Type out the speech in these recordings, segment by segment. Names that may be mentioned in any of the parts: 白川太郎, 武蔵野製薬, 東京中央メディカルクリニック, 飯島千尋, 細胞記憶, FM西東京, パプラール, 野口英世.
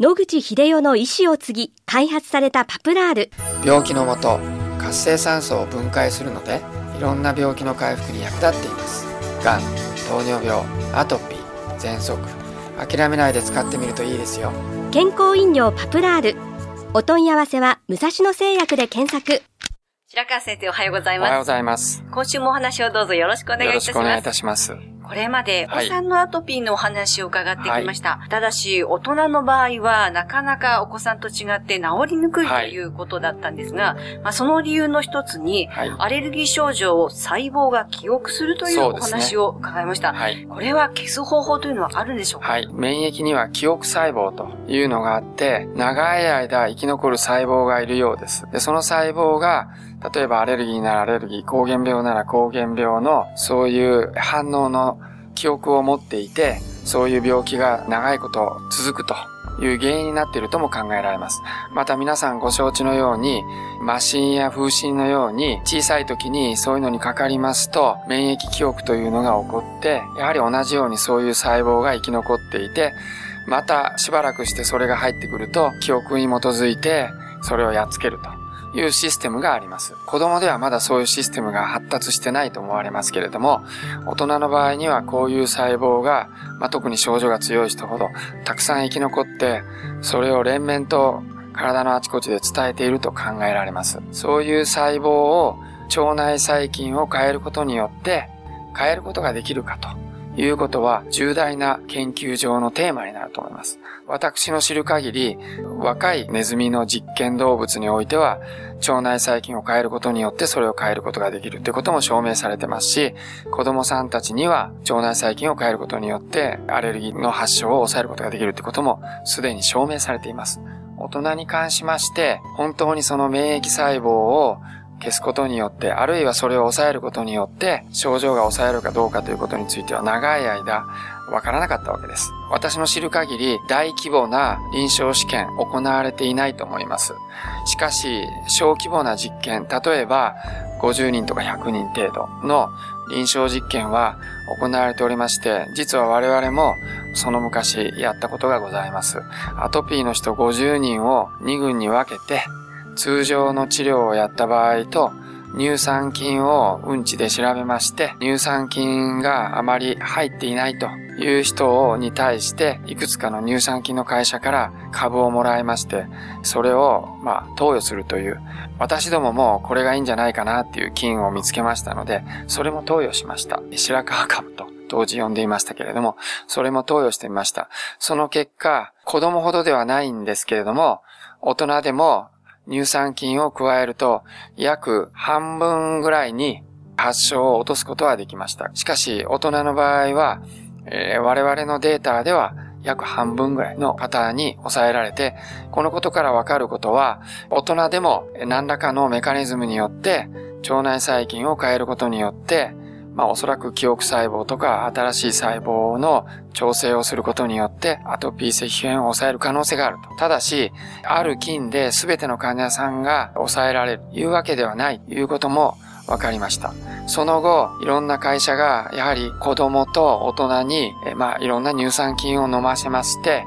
野口英世の遺志を継ぎ開発されたパプラール。病気のもと、活性酸素を分解するのでいろんな病気の回復に役立っています。がん、糖尿病、アトピー、喘息、諦めないで使ってみるといいですよ。健康飲料パプラール、お問い合わせは武蔵野製薬で検索。白川先生、おはようございます。おはようございます。今週もお話をどうぞよろしくお願いいたします。よろしくお願いいたします。これまでお子さんのアトピーのお話を伺ってきました、はい、ただし大人の場合はなかなかお子さんと違って治りにくいということだったんですが、はい、その理由の一つに、はい、アレルギー症状を細胞が記憶するというお話を伺いました、はい、これは消す方法というのはあるんでしょうか。はい、免疫には記憶細胞というのがあって長い間生き残る細胞がいるようです。で、その細胞が例えばアレルギーならアレルギー、抗原病なら抗原病のそういう反応の記憶を持っていて、そういう病気が長いこと続くという原因になっているとも考えられます。また皆さんご承知のように、麻疹や風疹のように小さい時にそういうのにかかりますと免疫記憶というのが起こって、やはり同じようにそういう細胞が生き残っていて、またしばらくしてそれが入ってくると記憶に基づいてそれをやっつけるというシステムがあります。子供ではまだそういうシステムが発達してないと思われますけれども、大人の場合にはこういう細胞が、特に症状が強い人ほどたくさん生き残って、それを連綿と体のあちこちで伝えていると考えられます。そういう細胞を腸内細菌を変えることによって変えることができるかということは重大な研究上のテーマになると思います。私の知る限り、若いネズミの実験動物においては腸内細菌を変えることによってそれを変えることができるということも証明されてますし、子供さんたちには腸内細菌を変えることによってアレルギーの発症を抑えることができるということもすでに証明されています。大人に関しまして、本当にその免疫細胞を消すことによって、あるいはそれを抑えることによって症状が抑えるかどうかということについては長い間わからなかったわけです。私の知る限り大規模な臨床試験行われていないと思います。しかし小規模な実験、例えば50人とか100人程度の臨床実験は行われておりまして、実は我々もその昔やったことがございます。アトピーの人50人を2群に分けて、通常の治療をやった場合と乳酸菌をうんちで調べまして、乳酸菌があまり入っていないという人に対して、いくつかの乳酸菌の会社から株をもらいまして、それを投与するという、私どももこれがいいんじゃないかなっていう菌を見つけましたので、それも投与しました。白川株と当時呼んでいましたけれども、それも投与してみました。その結果、子供ほどではないんですけれども、大人でも乳酸菌を加えると約半分ぐらいに発症を落とすことはできました。しかし大人の場合は、我々のデータでは約半分ぐらいの方に抑えられて、このことからわかることは、大人でも何らかのメカニズムによって腸内細菌を変えることによって、おそらく記憶細胞とか新しい細胞の調整をすることによってアトピー性皮膚炎を抑える可能性があると。ただし、ある菌で全ての患者さんが抑えられるというわけではないということも分かりました。その後、いろんな会社がやはり子供と大人に、いろんな乳酸菌を飲ませまして、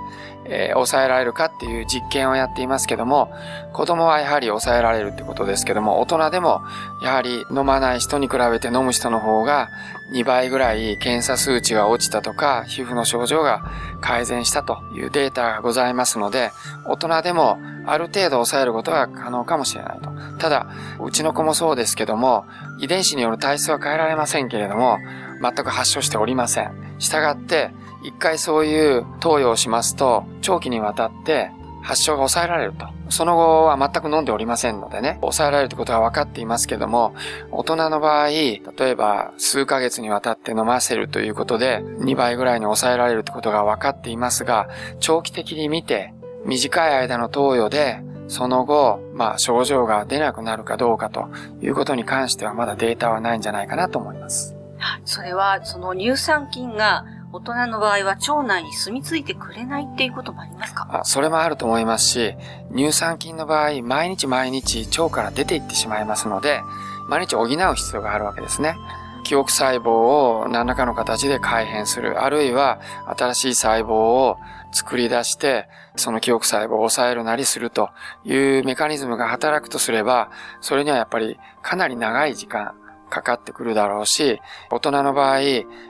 抑えられるかっていう実験をやっていますけども、子供はやはり抑えられるってことですけども、大人でもやはり飲まない人に比べて飲む人の方が2倍ぐらい検査数値が落ちたとか、皮膚の症状が改善したというデータがございますので、大人でもある程度抑えることが可能かもしれないと。ただ、うちの子もそうですけども、遺伝子による体質は変えられませんけれども、全く発症しておりません。したがって、一回そういう投与をしますと長期にわたって発症が抑えられると。その後は全く飲んでおりませんのでね、抑えられるということは分かっていますけども、大人の場合、例えば数ヶ月にわたって飲ませるということで2倍ぐらいに抑えられるということが分かっていますが、長期的に見て短い間の投与でその後、症状が出なくなるかどうかということに関してはまだデータはないんじゃないかなと思います。それはその乳酸菌が大人の場合は腸内に住み着いてくれないっていうこともありますか？それもあると思いますし、乳酸菌の場合毎日腸から出ていってしまいますので、毎日補う必要があるわけですね。記憶細胞を何らかの形で改変する、あるいは新しい細胞を作り出して、その記憶細胞を抑えるなりするというメカニズムが働くとすれば、それにはやっぱりかなり長い時間かかってくるだろうし、大人の場合、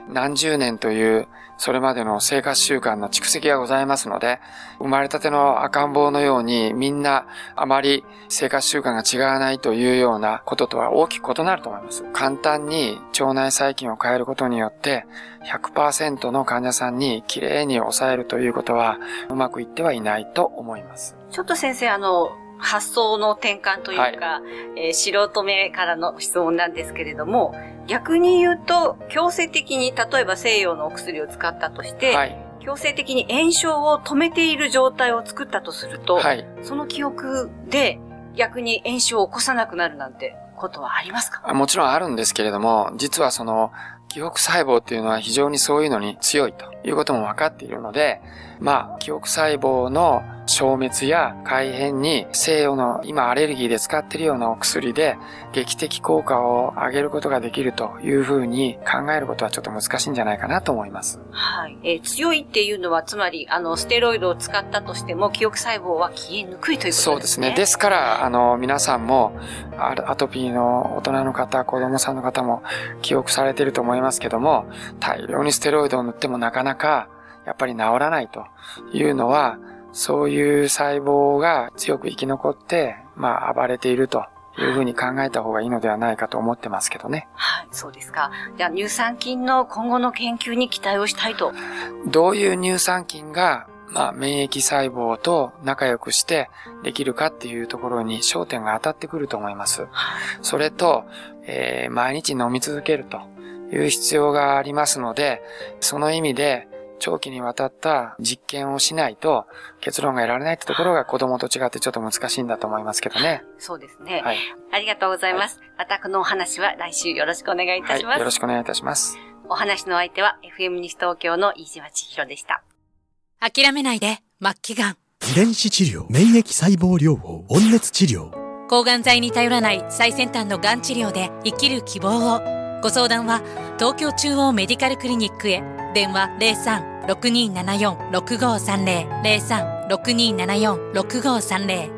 何十年というそれまでの生活習慣の蓄積がございますので、生まれたての赤ん坊のようにみんなあまり生活習慣が違わないというようなこととは大きく異なると思います。簡単に腸内細菌を変えることによって 100% の患者さんにきれいに抑えるということはうまくいってはいないと思います。ちょっと先生、発想の転換というか、素人目からの質問なんですけれども、逆に言うと強制的に例えば西洋のお薬を使ったとして、強制的に炎症を止めている状態を作ったとすると、その記憶で逆に炎症を起こさなくなるなんてことはありますか？もちろんあるんですけれども、実はその記憶細胞っていうのは非常にそういうのに強いということも分かっているので、記憶細胞の消滅や改変に西洋の今アレルギーで使っているようなお薬で劇的効果を上げることができるというふうに考えることはちょっと難しいんじゃないかなと思います。はい。強いっていうのはつまりステロイドを使ったとしても記憶細胞は消えにくいということですね。そうですね。ですから皆さんもアトピーの大人の方、子供さんの方も記憶されていると思いますけども、大量にステロイドを塗ってもなかなかやっぱり治らないというのは、そういう細胞が強く生き残って、暴れているというふうに考えた方がいいのではないかと思ってますけどね。はい、そうですか。じゃあ乳酸菌の今後の研究に期待をしたいと。どういう乳酸菌が、免疫細胞と仲良くしてできるかっていうところに焦点が当たってくると思います。それと、毎日飲み続けるという必要がありますので、その意味で、長期にわたった実験をしないと結論が得られないってところが子供と違ってちょっと難しいんだと思いますけどね。そうですね。はい。ありがとうございます。またこのお話は来週よろしくお願いいたします。よろしくお願いいたします。お話の相手は FM 西東京の飯島千尋でした。諦めないで、末期がん。遺伝子治療、免疫細胞療法、温熱治療。抗がん剤に頼らない最先端のがん治療で生きる希望を。ご相談は東京中央メディカルクリニックへ。電話 03-6274-6530 03-6274-6530